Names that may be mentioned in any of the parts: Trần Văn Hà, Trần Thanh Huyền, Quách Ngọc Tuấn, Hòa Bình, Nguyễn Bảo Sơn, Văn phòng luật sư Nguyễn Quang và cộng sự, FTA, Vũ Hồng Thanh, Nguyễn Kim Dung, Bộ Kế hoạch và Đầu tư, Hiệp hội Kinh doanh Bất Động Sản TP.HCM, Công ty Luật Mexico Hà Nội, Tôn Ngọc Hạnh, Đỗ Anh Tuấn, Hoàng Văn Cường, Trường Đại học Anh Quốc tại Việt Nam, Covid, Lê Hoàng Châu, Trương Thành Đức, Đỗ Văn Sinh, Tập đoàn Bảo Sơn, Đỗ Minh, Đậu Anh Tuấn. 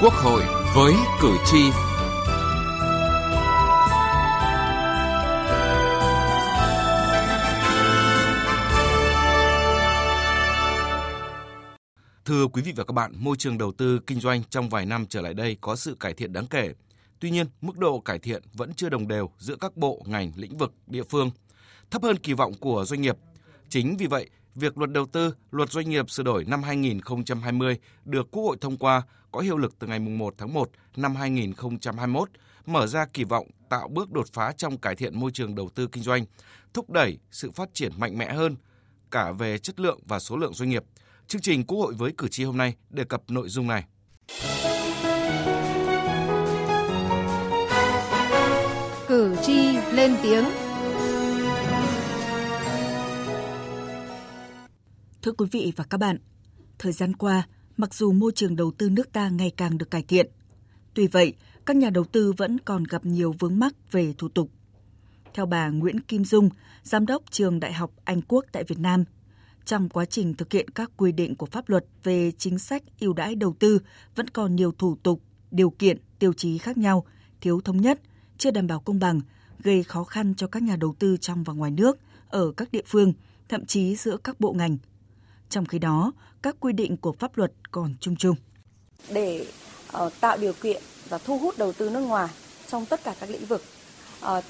Quốc hội với cử tri. Thưa quý vị và các bạn, môi trường đầu tư kinh doanh trong vài năm trở lại đây có sự cải thiện đáng kể. Tuy nhiên, mức độ cải thiện vẫn chưa đồng đều giữa các bộ, ngành, lĩnh vực, địa phương, thấp hơn kỳ vọng của doanh nghiệp. Chính vì vậy, việc luật đầu tư, luật doanh nghiệp sửa đổi năm 2020 được Quốc hội thông qua có hiệu lực từ ngày 1 tháng 1 năm 2021, mở ra kỳ vọng tạo bước đột phá trong cải thiện môi trường đầu tư kinh doanh, thúc đẩy sự phát triển mạnh mẽ hơn cả về chất lượng và số lượng doanh nghiệp. Chương trình Quốc hội với cử tri hôm nay đề cập nội dung này. Cử tri lên tiếng. Thưa quý vị và các bạn, thời gian qua, mặc dù môi trường đầu tư nước ta ngày càng được cải thiện, tuy vậy, các nhà đầu tư vẫn còn gặp nhiều vướng mắc về thủ tục. Theo bà Nguyễn Kim Dung, Giám đốc Trường Đại học Anh Quốc tại Việt Nam, trong quá trình thực hiện các quy định của pháp luật về chính sách ưu đãi đầu tư vẫn còn nhiều thủ tục, điều kiện, tiêu chí khác nhau, thiếu thống nhất, chưa đảm bảo công bằng, gây khó khăn cho các nhà đầu tư trong và ngoài nước, ở các địa phương, thậm chí giữa các bộ ngành. Trong khi đó, các quy định của pháp luật còn chung chung. Để tạo điều kiện và thu hút đầu tư nước ngoài trong tất cả các lĩnh vực,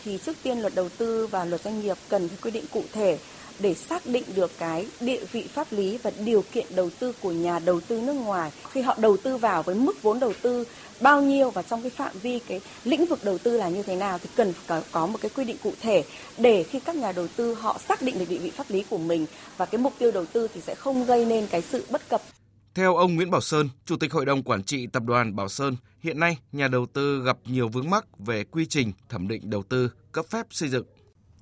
thì trước tiên luật đầu tư và luật doanh nghiệp cần quy định cụ thể để xác định được cái địa vị pháp lý và điều kiện đầu tư của nhà đầu tư nước ngoài khi họ đầu tư vào với mức vốn đầu tư bao nhiêu và trong cái phạm vi cái lĩnh vực đầu tư là như thế nào thì cần có một cái quy định cụ thể để khi các nhà đầu tư họ xác định được địa vị pháp lý của mình và cái mục tiêu đầu tư thì sẽ không gây nên cái sự bất cập. Theo ông Nguyễn Bảo Sơn, Chủ tịch Hội đồng Quản trị Tập đoàn Bảo Sơn, hiện nay nhà đầu tư gặp nhiều vướng mắc về quy trình thẩm định đầu tư, cấp phép xây dựng.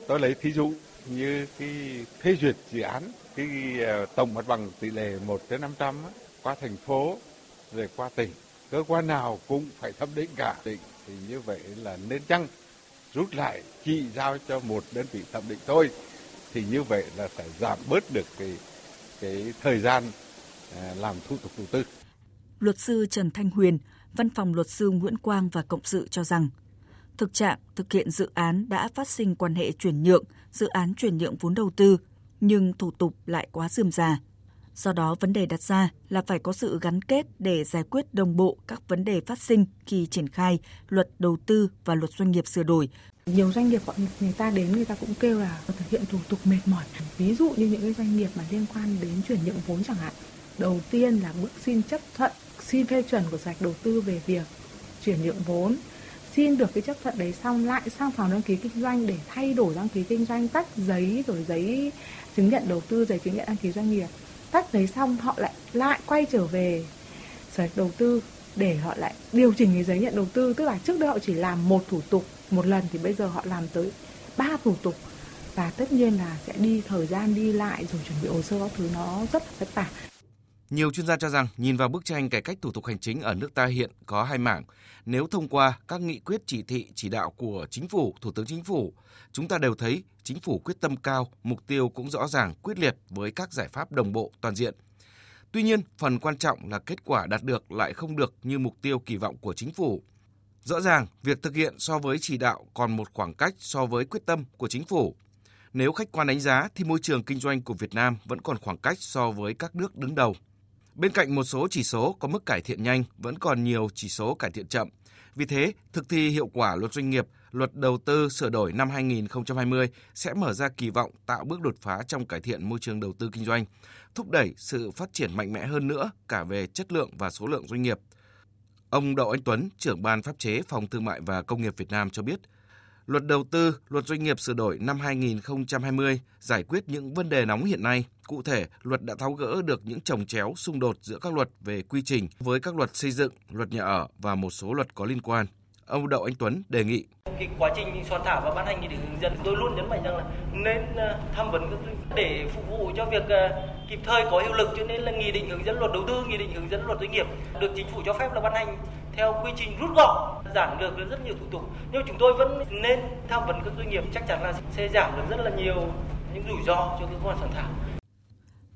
Tôi lấy thí dụ như cái phê duyệt dự án, cái tổng mặt bằng tỷ lệ 1/500 qua thành phố rồi qua tỉnh, cơ quan nào cũng phải thẩm định cả. Thì như vậy là nên chăng rút lại chỉ giao cho một đơn vị thẩm định thôi, thì như vậy là sẽ giảm bớt được cái thời gian làm thủ tục đầu tư. Luật sư Trần Thanh Huyền, Văn phòng luật sư Nguyễn Quang và cộng sự cho rằng thực trạng thực hiện dự án đã phát sinh quan hệ chuyển nhượng, dự án chuyển nhượng vốn đầu tư, nhưng thủ tục lại quá rườm rà. Do đó, vấn đề đặt ra là phải có sự gắn kết để giải quyết đồng bộ các vấn đề phát sinh khi triển khai luật đầu tư và luật doanh nghiệp sửa đổi. Nhiều doanh nghiệp người ta đến người ta cũng kêu là thực hiện thủ tục mệt mỏi. Ví dụ như những cái doanh nghiệp mà liên quan đến chuyển nhượng vốn chẳng hạn. Đầu tiên là bước xin chấp thuận, xin phê chuẩn của sạch đầu tư về việc chuyển nhượng vốn. Xin được cái chấp thuận đấy xong lại sang phòng đăng ký kinh doanh để thay đổi đăng ký kinh doanh, tách giấy rồi giấy chứng nhận đầu tư, giấy chứng nhận đăng ký doanh nghiệp. Tách giấy xong họ lại quay trở về sở đầu tư để họ lại điều chỉnh cái giấy nhận đầu tư. Tức là trước đây họ chỉ làm một thủ tục một lần thì bây giờ họ làm tới 3 thủ tục. Và tất nhiên là sẽ đi thời gian đi lại rồi chuẩn bị hồ sơ các thứ nó rất là vất vả. Nhiều chuyên gia cho rằng nhìn vào bức tranh cải cách thủ tục hành chính ở nước ta hiện có hai mảng. Nếu thông qua các nghị quyết chỉ thị chỉ đạo của Chính phủ, Thủ tướng Chính phủ, chúng ta đều thấy Chính phủ quyết tâm cao, mục tiêu cũng rõ ràng quyết liệt với các giải pháp đồng bộ toàn diện. Tuy nhiên, phần quan trọng là kết quả đạt được lại không được như mục tiêu kỳ vọng của Chính phủ. Rõ ràng, việc thực hiện so với chỉ đạo còn một khoảng cách so với quyết tâm của Chính phủ. Nếu khách quan đánh giá thì môi trường kinh doanh của Việt Nam vẫn còn khoảng cách so với các nước đứng đầu. Bên cạnh một số chỉ số có mức cải thiện nhanh, vẫn còn nhiều chỉ số cải thiện chậm. Vì thế, thực thi hiệu quả luật doanh nghiệp, luật đầu tư sửa đổi năm 2020 sẽ mở ra kỳ vọng tạo bước đột phá trong cải thiện môi trường đầu tư kinh doanh, thúc đẩy sự phát triển mạnh mẽ hơn nữa cả về chất lượng và số lượng doanh nghiệp. Ông Đỗ Anh Tuấn, trưởng ban pháp chế Phòng Thương mại và Công nghiệp Việt Nam cho biết, luật đầu tư, luật doanh nghiệp sửa đổi năm 2020 giải quyết những vấn đề nóng hiện nay. Cụ thể, luật đã tháo gỡ được những chồng chéo xung đột giữa các luật về quy trình với các luật xây dựng, luật nhà ở và một số luật có liên quan. Ông Đậu Anh Tuấn đề nghị. Cái quá trình soạn thảo và ban hành nghị định hướng dẫn, tôi luôn nhấn mạnh rằng là nên tham vấn để phục vụ cho việc kịp thời có hiệu lực, cho nên là nghị định hướng dẫn luật đầu tư, nghị định hướng dẫn luật doanh nghiệp được Chính phủ cho phép là ban hành theo quy trình rút gọn, giảm được rất nhiều thủ tục. Nhưng chúng tôi vẫn nên tham vấn các doanh nghiệp, chắc chắn là sẽ giảm được rất là nhiều những rủi ro cho cơ quan soạn thảo.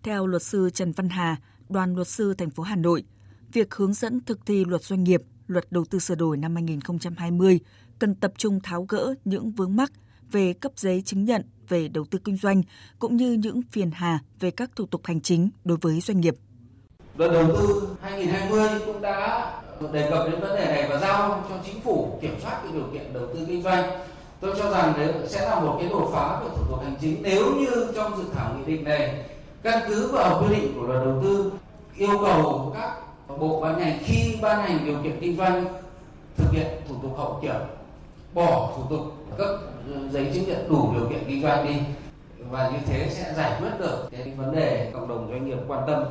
Theo luật sư Trần Văn Hà, đoàn luật sư thành phố Hà Nội, việc hướng dẫn thực thi luật doanh nghiệp, luật đầu tư sửa đổi năm 2020 cần tập trung tháo gỡ những vướng mắc về cấp giấy chứng nhận về đầu tư kinh doanh cũng như những phiền hà về các thủ tục hành chính đối với doanh nghiệp. Luật đầu tư 2020 cũng đã đề cập đến vấn đề này và giao cho chính phủ kiểm soát cái điều kiện đầu tư kinh doanh. Tôi cho rằng đấy sẽ là một cái đột phá của thủ tục hành chính nếu như trong dự thảo nghị định này căn cứ vào quy định của luật đầu tư yêu cầu các bộ ban ngành khi ban hành điều kiện kinh doanh thực hiện thủ tục hậu kiểm, bỏ thủ tục cấp giấy chứng nhận đủ điều kiện kinh doanh đi, và như thế sẽ giải quyết được cái vấn đề cộng đồng doanh nghiệp quan tâm.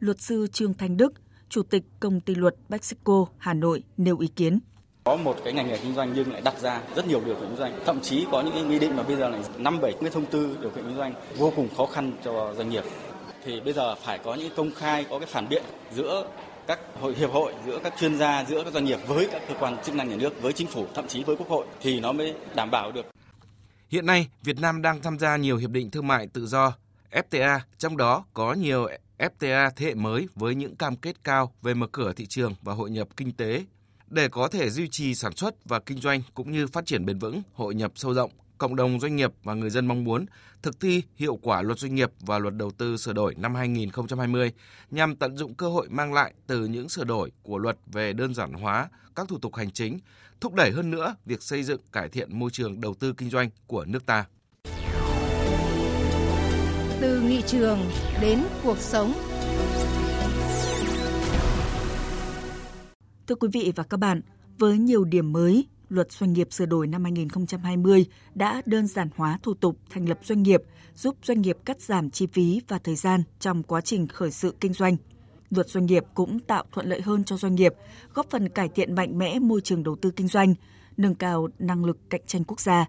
Luật sư Trương Thành Đức, Chủ tịch Công ty Luật Mexico Hà Nội nêu ý kiến. Có một cái ngành nghề kinh doanh nhưng lại đặt ra rất nhiều điều kiện kinh doanh, thậm chí có những cái nghị định mà bây giờ này 5-7 thông tư điều kiện kinh doanh vô cùng khó khăn cho doanh nghiệp. Thì bây giờ phải có những công khai, có cái phản biện giữa các hiệp hội, giữa các chuyên gia, giữa các doanh nghiệp với các cơ quan chức năng nhà nước, với chính phủ, thậm chí với Quốc hội thì nó mới đảm bảo được. Hiện nay, Việt Nam đang tham gia nhiều hiệp định thương mại tự do, FTA, trong đó có nhiều FTA thế hệ mới với những cam kết cao về mở cửa thị trường và hội nhập kinh tế. Để có thể duy trì sản xuất và kinh doanh cũng như phát triển bền vững, hội nhập sâu rộng, cộng đồng doanh nghiệp và người dân mong muốn thực thi hiệu quả luật doanh nghiệp và luật đầu tư sửa đổi năm 2020 nhằm tận dụng cơ hội mang lại từ những sửa đổi của luật về đơn giản hóa các thủ tục hành chính, thúc đẩy hơn nữa việc xây dựng cải thiện môi trường đầu tư kinh doanh của nước ta. Từ nghị trường đến cuộc sống. Thưa quý vị và các bạn, với nhiều điểm mới, Luật Doanh nghiệp sửa đổi năm 2020 đã đơn giản hóa thủ tục thành lập doanh nghiệp, giúp doanh nghiệp cắt giảm chi phí và thời gian trong quá trình khởi sự kinh doanh. Luật Doanh nghiệp cũng tạo thuận lợi hơn cho doanh nghiệp, góp phần cải thiện mạnh mẽ môi trường đầu tư kinh doanh, nâng cao năng lực cạnh tranh quốc gia.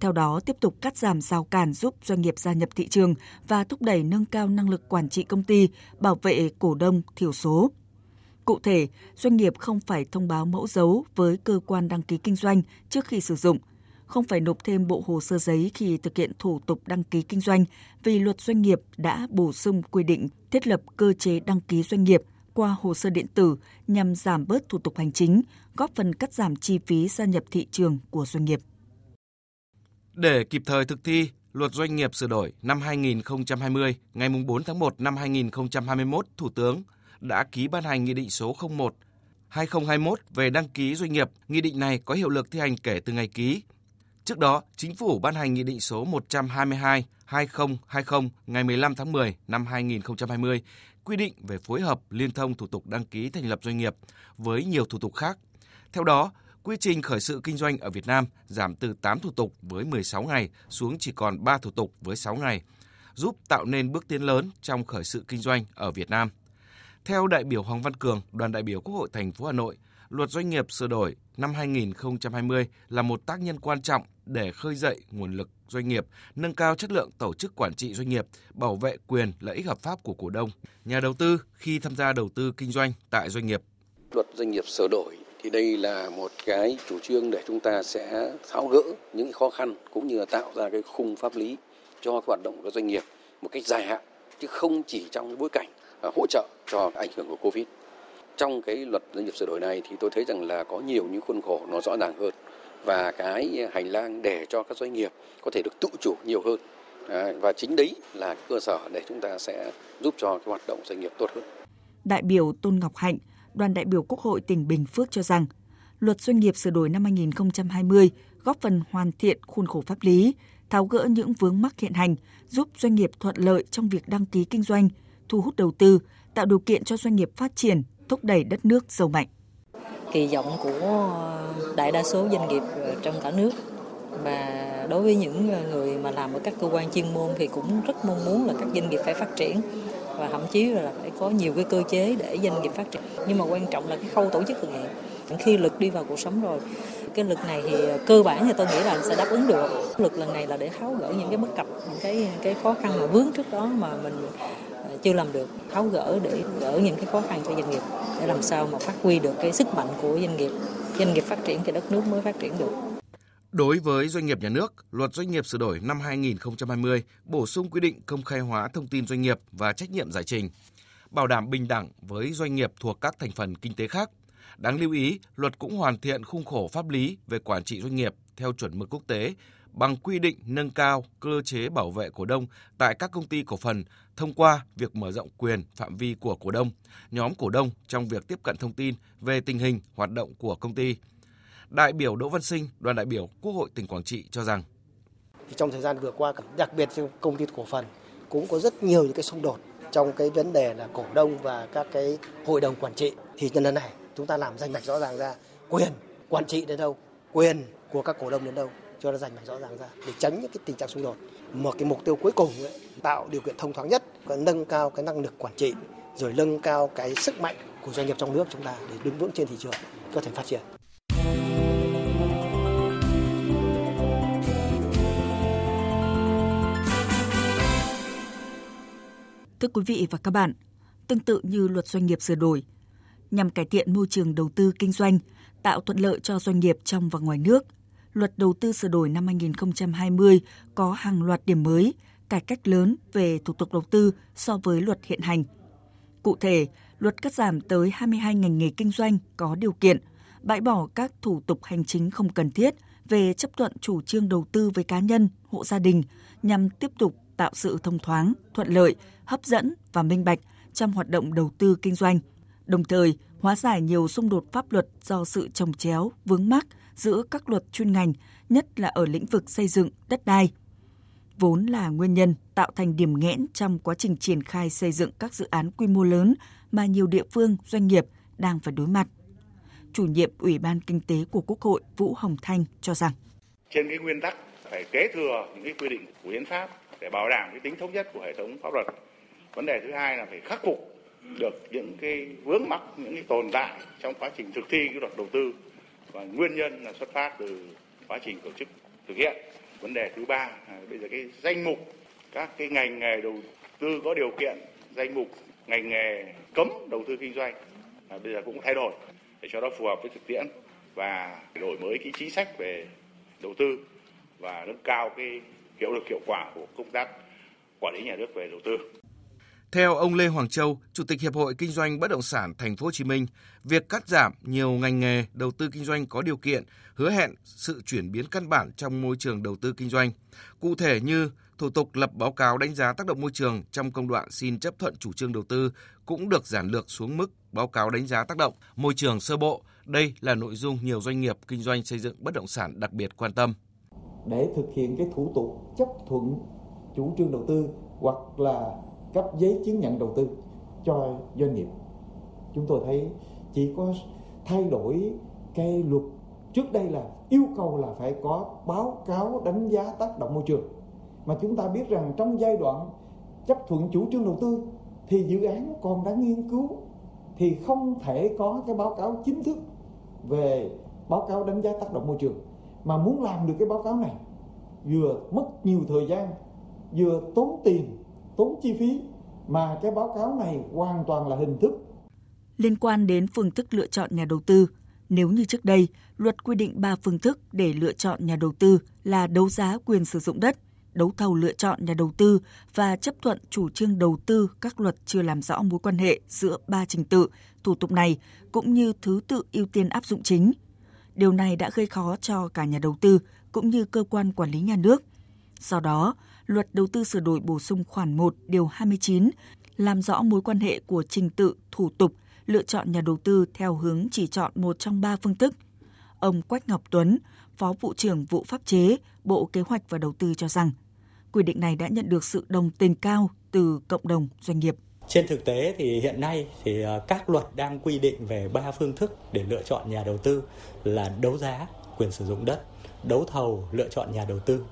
Theo đó, tiếp tục cắt giảm rào cản giúp doanh nghiệp gia nhập thị trường và thúc đẩy nâng cao năng lực quản trị công ty, bảo vệ cổ đông thiểu số. Cụ thể, doanh nghiệp không phải thông báo mẫu dấu với cơ quan đăng ký kinh doanh trước khi sử dụng, không phải nộp thêm bộ hồ sơ giấy khi thực hiện thủ tục đăng ký kinh doanh vì Luật Doanh nghiệp đã bổ sung quy định thiết lập cơ chế đăng ký doanh nghiệp qua hồ sơ điện tử nhằm giảm bớt thủ tục hành chính, góp phần cắt giảm chi phí gia nhập thị trường của doanh nghiệp. Để kịp thời thực thi, Luật Doanh nghiệp sửa đổi năm 2020, ngày 4 tháng 1 năm 2021, Thủ tướng đã ký ban hành Nghị định số 01/2021 về đăng ký doanh nghiệp. Nghị định này có hiệu lực thi hành kể từ ngày ký. Trước đó, Chính phủ ban hành Nghị định số 122/2020 ngày 15 tháng 10 năm 2020 quy định về phối hợp liên thông thủ tục đăng ký thành lập doanh nghiệp với nhiều thủ tục khác. Theo đó, quy trình khởi sự kinh doanh ở Việt Nam giảm từ 8 thủ tục với 16 ngày xuống chỉ còn 3 thủ tục với 6 ngày, giúp tạo nên bước tiến lớn trong khởi sự kinh doanh ở Việt Nam. Theo đại biểu Hoàng Văn Cường, đoàn đại biểu Quốc hội thành phố Hà Nội, Luật Doanh nghiệp sửa đổi năm 2020 là một tác nhân quan trọng để khơi dậy nguồn lực doanh nghiệp, nâng cao chất lượng tổ chức quản trị doanh nghiệp, bảo vệ quyền lợi ích hợp pháp của cổ đông, nhà đầu tư khi tham gia đầu tư kinh doanh tại doanh nghiệp. Luật Doanh nghiệp sửa đổi thì đây là một cái chủ trương để chúng ta sẽ tháo gỡ những khó khăn cũng như là tạo ra cái khung pháp lý cho cái hoạt động của doanh nghiệp một cách dài hạn, chứ không chỉ trong cái bối cảnh hỗ trợ cho ảnh hưởng của Covid. Trong cái Luật Doanh nghiệp sửa đổi này thì tôi thấy rằng là có nhiều những khuôn khổ nó rõ ràng hơn và cái hành lang để cho các doanh nghiệp có thể được tự chủ nhiều hơn. Và chính đấy là cơ sở để chúng ta sẽ giúp cho cái hoạt động doanh nghiệp tốt hơn. Đại biểu Tôn Ngọc Hạnh, đoàn đại biểu Quốc hội tỉnh Bình Phước cho rằng, Luật Doanh nghiệp sửa đổi năm 2020 góp phần hoàn thiện khuôn khổ pháp lý, tháo gỡ những vướng mắc hiện hành, giúp doanh nghiệp thuận lợi trong việc đăng ký kinh doanh, thu hút đầu tư, tạo điều kiện cho doanh nghiệp phát triển, thúc đẩy đất nước giàu mạnh. Kỳ vọng của đại đa số doanh nghiệp trong cả nước và đối với những người mà làm ở các cơ quan chuyên môn thì cũng rất mong muốn là các doanh nghiệp phải phát triển và thậm chí là phải có nhiều cái cơ chế để doanh nghiệp phát triển. Nhưng mà quan trọng là cái khâu tổ chức thực hiện. Khi luật đi vào cuộc sống rồi, cái luật này thì cơ bản thì tôi nghĩ là sẽ đáp ứng được. Luật lần này là để tháo gỡ những cái bất cập, những cái khó khăn mà vướng trước đó mà mình chưa làm được, tháo gỡ để gỡ những cái khó khăn cho doanh nghiệp để làm sao mà phát huy được cái sức mạnh của doanh nghiệp phát triển thì đất nước mới phát triển được. Đối với doanh nghiệp nhà nước, Luật Doanh nghiệp sửa đổi năm 2020 bổ sung quy định công khai hóa thông tin doanh nghiệp và trách nhiệm giải trình. bảo đảm bình đẳng với doanh nghiệp thuộc các thành phần kinh tế khác. Đáng lưu ý, luật cũng hoàn thiện khung khổ pháp lý về quản trị doanh nghiệp theo chuẩn mực quốc tế bằng quy định nâng cao cơ chế bảo vệ cổ đông tại các công ty cổ phần thông qua việc mở rộng quyền phạm vi của cổ đông, nhóm cổ đông trong việc tiếp cận thông tin về tình hình hoạt động của công ty. Đại biểu Đỗ Văn Sinh, đoàn đại biểu Quốc hội tỉnh Quảng Trị cho rằng trong thời gian vừa qua, đặc biệt trong công ty cổ phần cũng có rất nhiều những cái xung đột trong cái vấn đề là cổ đông và các cái hội đồng quản trị. Thì nhân lần này chúng ta làm rành mạch rõ ràng ra quyền quản trị đến đâu, quyền của các cổ đông đến đâu, cho nó rành mạch rõ ràng ra để tránh những cái tình trạng xung đột. Một cái mục tiêu cuối cùng ấy, tạo điều kiện thông thoáng nhất, nâng cao cái năng lực quản trị, rồi nâng cao cái sức mạnh của doanh nghiệp trong nước chúng ta để đứng vững trên thị trường, có thể phát triển. Thưa quý vị và các bạn, tương tự như luật doanh nghiệp sửa đổi, nhằm cải thiện môi trường đầu tư kinh doanh, tạo thuận lợi cho doanh nghiệp trong và ngoài nước, luật đầu tư sửa đổi năm 2020 có hàng loạt điểm mới, cải cách lớn về thủ tục đầu tư so với luật hiện hành. Cụ thể, luật cắt giảm tới 22 ngành nghề kinh doanh có điều kiện, bãi bỏ các thủ tục hành chính không cần thiết về chấp thuận chủ trương đầu tư với cá nhân, hộ gia đình nhằm tiếp tục tạo sự thông thoáng, thuận lợi, hấp dẫn và minh bạch trong hoạt động đầu tư kinh doanh, đồng thời hóa giải nhiều xung đột pháp luật do sự chồng chéo, vướng mắc giữa các luật chuyên ngành, nhất là ở lĩnh vực xây dựng, đất đai, vốn là nguyên nhân tạo thành điểm nghẽn trong quá trình triển khai xây dựng các dự án quy mô lớn mà nhiều địa phương, doanh nghiệp đang phải đối mặt. Chủ nhiệm Ủy ban Kinh tế của Quốc hội Vũ Hồng Thanh cho rằng trên cái nguyên tắc phải kế thừa những cái quy định của hiến pháp để bảo đảm cái tính thống nhất của hệ thống pháp luật. Vấn đề thứ hai là phải khắc phục được những cái vướng mắc, những cái tồn tại trong quá trình thực thi cái luật đầu tư và nguyên nhân là xuất phát từ quá trình tổ chức thực hiện. Vấn đề thứ ba là bây giờ cái danh mục các cái ngành nghề đầu tư có điều kiện, danh mục ngành nghề cấm đầu tư kinh doanh bây giờ cũng thay đổi để cho nó phù hợp với thực tiễn và đổi mới cái chính sách về đầu tư và nâng cao cái hiệu quả của công tác quản lý nhà nước về đầu tư. Theo ông Lê Hoàng Châu, Chủ tịch Hiệp hội Kinh doanh Bất Động sản TP.HCM, việc cắt giảm nhiều ngành nghề đầu tư kinh doanh có điều kiện hứa hẹn sự chuyển biến căn bản trong môi trường đầu tư kinh doanh. Cụ thể như thủ tục lập báo cáo đánh giá tác động môi trường trong công đoạn xin chấp thuận chủ trương đầu tư cũng được giản lược xuống mức báo cáo đánh giá tác động môi trường sơ bộ. Đây là nội dung nhiều doanh nghiệp kinh doanh xây dựng bất động sản đặc biệt quan tâm. Để thực hiện cái thủ tục chấp thuận chủ trương đầu tư hoặc là cấp giấy chứng nhận đầu tư cho doanh nghiệp, chúng tôi thấy chỉ có thay đổi cái luật trước đây là yêu cầu là phải có báo cáo đánh giá tác động môi trường, mà chúng ta biết rằng trong giai đoạn chấp thuận chủ trương đầu tư thì dự án còn đang nghiên cứu thì không thể có cái báo cáo chính thức về báo cáo đánh giá tác động môi trường. Mà muốn làm được cái báo cáo này vừa mất nhiều thời gian, vừa tốn tiền, tốn chi phí, mà cái báo cáo này hoàn toàn là hình thức. Liên quan đến phương thức lựa chọn nhà đầu tư, nếu như trước đây, luật quy định 3 phương thức để lựa chọn nhà đầu tư là đấu giá quyền sử dụng đất, đấu thầu lựa chọn nhà đầu tư và chấp thuận chủ trương đầu tư, các luật chưa làm rõ mối quan hệ giữa 3 trình tự, thủ tục này cũng như thứ tự ưu tiên áp dụng chính. Điều này đã gây khó cho cả nhà đầu tư cũng như cơ quan quản lý nhà nước. Do đó, luật đầu tư sửa đổi bổ sung khoản 1 điều 29 làm rõ mối quan hệ của trình tự, thủ tục lựa chọn nhà đầu tư theo hướng chỉ chọn một trong 3 phương thức. Ông Quách Ngọc Tuấn, Phó vụ trưởng vụ pháp chế, Bộ Kế hoạch và Đầu tư cho rằng quy định này đã nhận được sự đồng tình cao từ cộng đồng doanh nghiệp. Trên thực tế thì hiện nay thì các luật đang quy định về 3 phương thức để lựa chọn nhà đầu tư là đấu giá quyền sử dụng đất, đấu thầu lựa chọn nhà đầu tư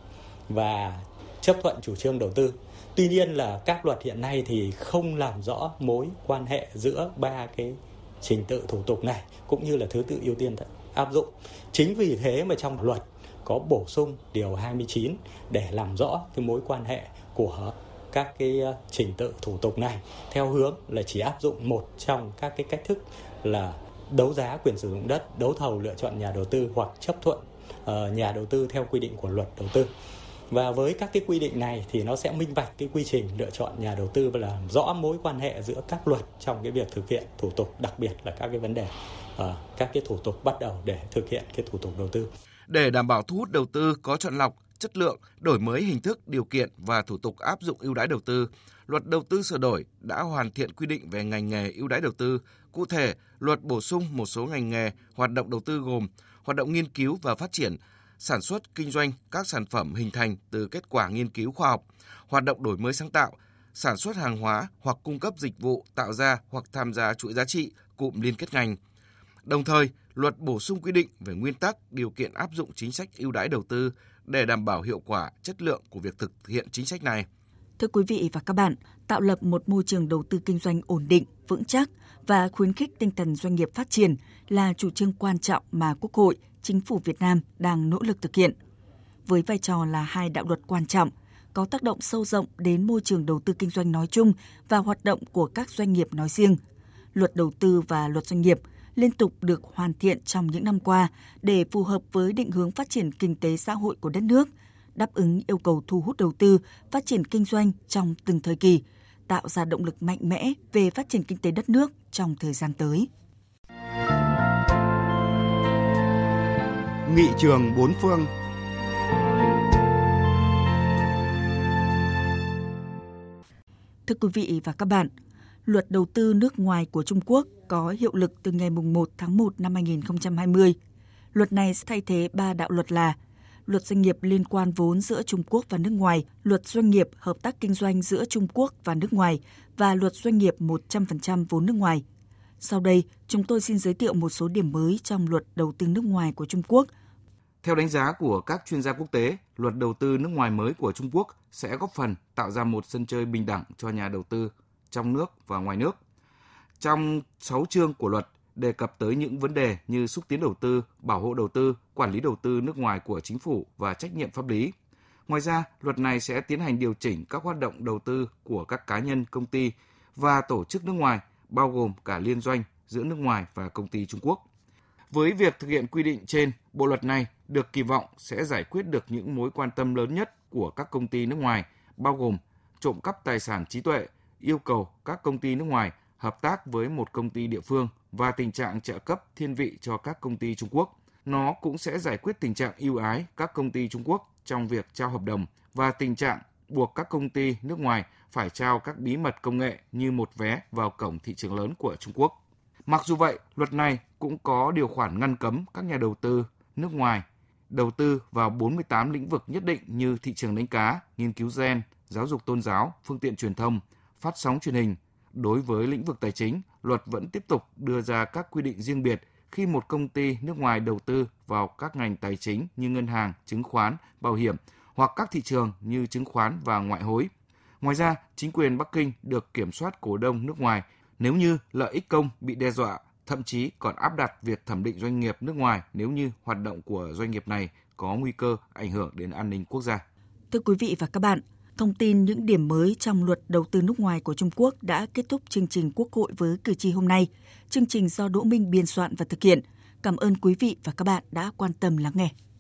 và chấp thuận chủ trương đầu tư. Tuy nhiên là các luật hiện nay thì không làm rõ mối quan hệ giữa 3 cái trình tự thủ tục này cũng như là thứ tự ưu tiên áp dụng. Chính vì thế mà trong luật có bổ sung điều 29 để làm rõ cái mối quan hệ của các cái trình tự thủ tục này theo hướng là chỉ áp dụng một trong các cái cách thức là đấu giá quyền sử dụng đất, đấu thầu lựa chọn nhà đầu tư hoặc chấp thuận nhà đầu tư theo quy định của luật đầu tư. Và với các cái quy định này thì nó sẽ minh bạch cái quy trình lựa chọn nhà đầu tư và làm rõ mối quan hệ giữa các luật trong cái việc thực hiện thủ tục, đặc biệt là các cái vấn đề, các cái thủ tục bắt đầu để thực hiện cái thủ tục đầu tư. Để đảm bảo thu hút đầu tư có chọn lọc, chất lượng, đổi mới hình thức, điều kiện và thủ tục áp dụng ưu đãi đầu tư, Luật Đầu tư sửa đổi đã hoàn thiện quy định về ngành nghề ưu đãi đầu tư. Cụ thể, luật bổ sung một số ngành nghề hoạt động đầu tư gồm hoạt động nghiên cứu và phát triển, sản xuất, kinh doanh các sản phẩm hình thành từ kết quả nghiên cứu khoa học, hoạt động đổi mới sáng tạo, sản xuất hàng hóa hoặc cung cấp dịch vụ tạo ra hoặc tham gia chuỗi giá trị, cụm liên kết ngành. Đồng thời, luật bổ sung quy định về nguyên tắc, điều kiện áp dụng chính sách ưu đãi đầu tư để đảm bảo hiệu quả, chất lượng của việc thực hiện chính sách này. Thưa quý vị và các bạn, tạo lập một môi trường đầu tư kinh doanh ổn định, vững chắc và khuyến khích tinh thần doanh nghiệp phát triển là chủ trương quan trọng mà Quốc hội, Chính phủ Việt Nam đang nỗ lực thực hiện. Với vai trò là hai đạo luật quan trọng, có tác động sâu rộng đến môi trường đầu tư kinh doanh nói chung và hoạt động của các doanh nghiệp nói riêng, Luật Đầu tư và Luật Doanh nghiệp liên tục được hoàn thiện trong những năm qua để phù hợp với định hướng phát triển kinh tế xã hội của đất nước, đáp ứng yêu cầu thu hút đầu tư, phát triển kinh doanh trong từng thời kỳ, tạo ra động lực mạnh mẽ về phát triển kinh tế đất nước trong thời gian tới. Nghị trường bốn phương. Thưa quý vị và các bạn, Luật Đầu tư nước ngoài của Trung Quốc có hiệu lực từ ngày 1 tháng 1 năm 2020. Luật này sẽ thay thế 3 đạo luật là Luật Doanh nghiệp liên quan vốn giữa Trung Quốc và nước ngoài, Luật Doanh nghiệp hợp tác kinh doanh giữa Trung Quốc và nước ngoài và Luật Doanh nghiệp 100% vốn nước ngoài. Sau đây, chúng tôi xin giới thiệu một số điểm mới trong Luật Đầu tư nước ngoài của Trung Quốc. Theo đánh giá của các chuyên gia quốc tế, Luật Đầu tư nước ngoài mới của Trung Quốc sẽ góp phần tạo ra một sân chơi bình đẳng cho nhà đầu tư trong nước và ngoài nước. Trong 6 chương của luật đề cập tới những vấn đề như xúc tiến đầu tư, bảo hộ đầu tư, quản lý đầu tư nước ngoài của chính phủ và trách nhiệm pháp lý. Ngoài ra, luật này sẽ tiến hành điều chỉnh các hoạt động đầu tư của các cá nhân, công ty và tổ chức nước ngoài, bao gồm cả liên doanh giữa nước ngoài và công ty Trung Quốc. Với việc thực hiện quy định trên, bộ luật này được kỳ vọng sẽ giải quyết được những mối quan tâm lớn nhất của các công ty nước ngoài, bao gồm trộm cắp tài sản trí tuệ, yêu cầu các công ty nước ngoài hợp tác với một công ty địa phương và tình trạng trợ cấp thiên vị cho các công ty Trung Quốc. Nó cũng sẽ giải quyết tình trạng ưu ái các công ty Trung Quốc trong việc trao hợp đồng và tình trạng buộc các công ty nước ngoài phải trao các bí mật công nghệ như một vé vào cổng thị trường lớn của Trung Quốc. Mặc dù vậy, luật này cũng có điều khoản ngăn cấm các nhà đầu tư nước ngoài đầu tư vào 48 lĩnh vực nhất định như thị trường đánh cá, nghiên cứu gen, giáo dục tôn giáo, phương tiện truyền thông, phát sóng truyền hình. Đối với lĩnh vực tài chính, luật vẫn tiếp tục đưa ra các quy định riêng biệt khi một công ty nước ngoài đầu tư vào các ngành tài chính như ngân hàng, chứng khoán, bảo hiểm hoặc các thị trường như chứng khoán và ngoại hối. Ngoài ra, chính quyền Bắc Kinh được kiểm soát cổ đông nước ngoài nếu như lợi ích công bị đe dọa, thậm chí còn áp đặt việc thẩm định doanh nghiệp nước ngoài nếu như hoạt động của doanh nghiệp này có nguy cơ ảnh hưởng đến an ninh quốc gia. Thưa quý vị và các bạn, thông tin những điểm mới trong Luật Đầu tư nước ngoài của Trung Quốc đã kết thúc chương trình Quốc hội với cử tri hôm nay. Chương trình do Đỗ Minh biên soạn và thực hiện. Cảm ơn quý vị và các bạn đã quan tâm lắng nghe.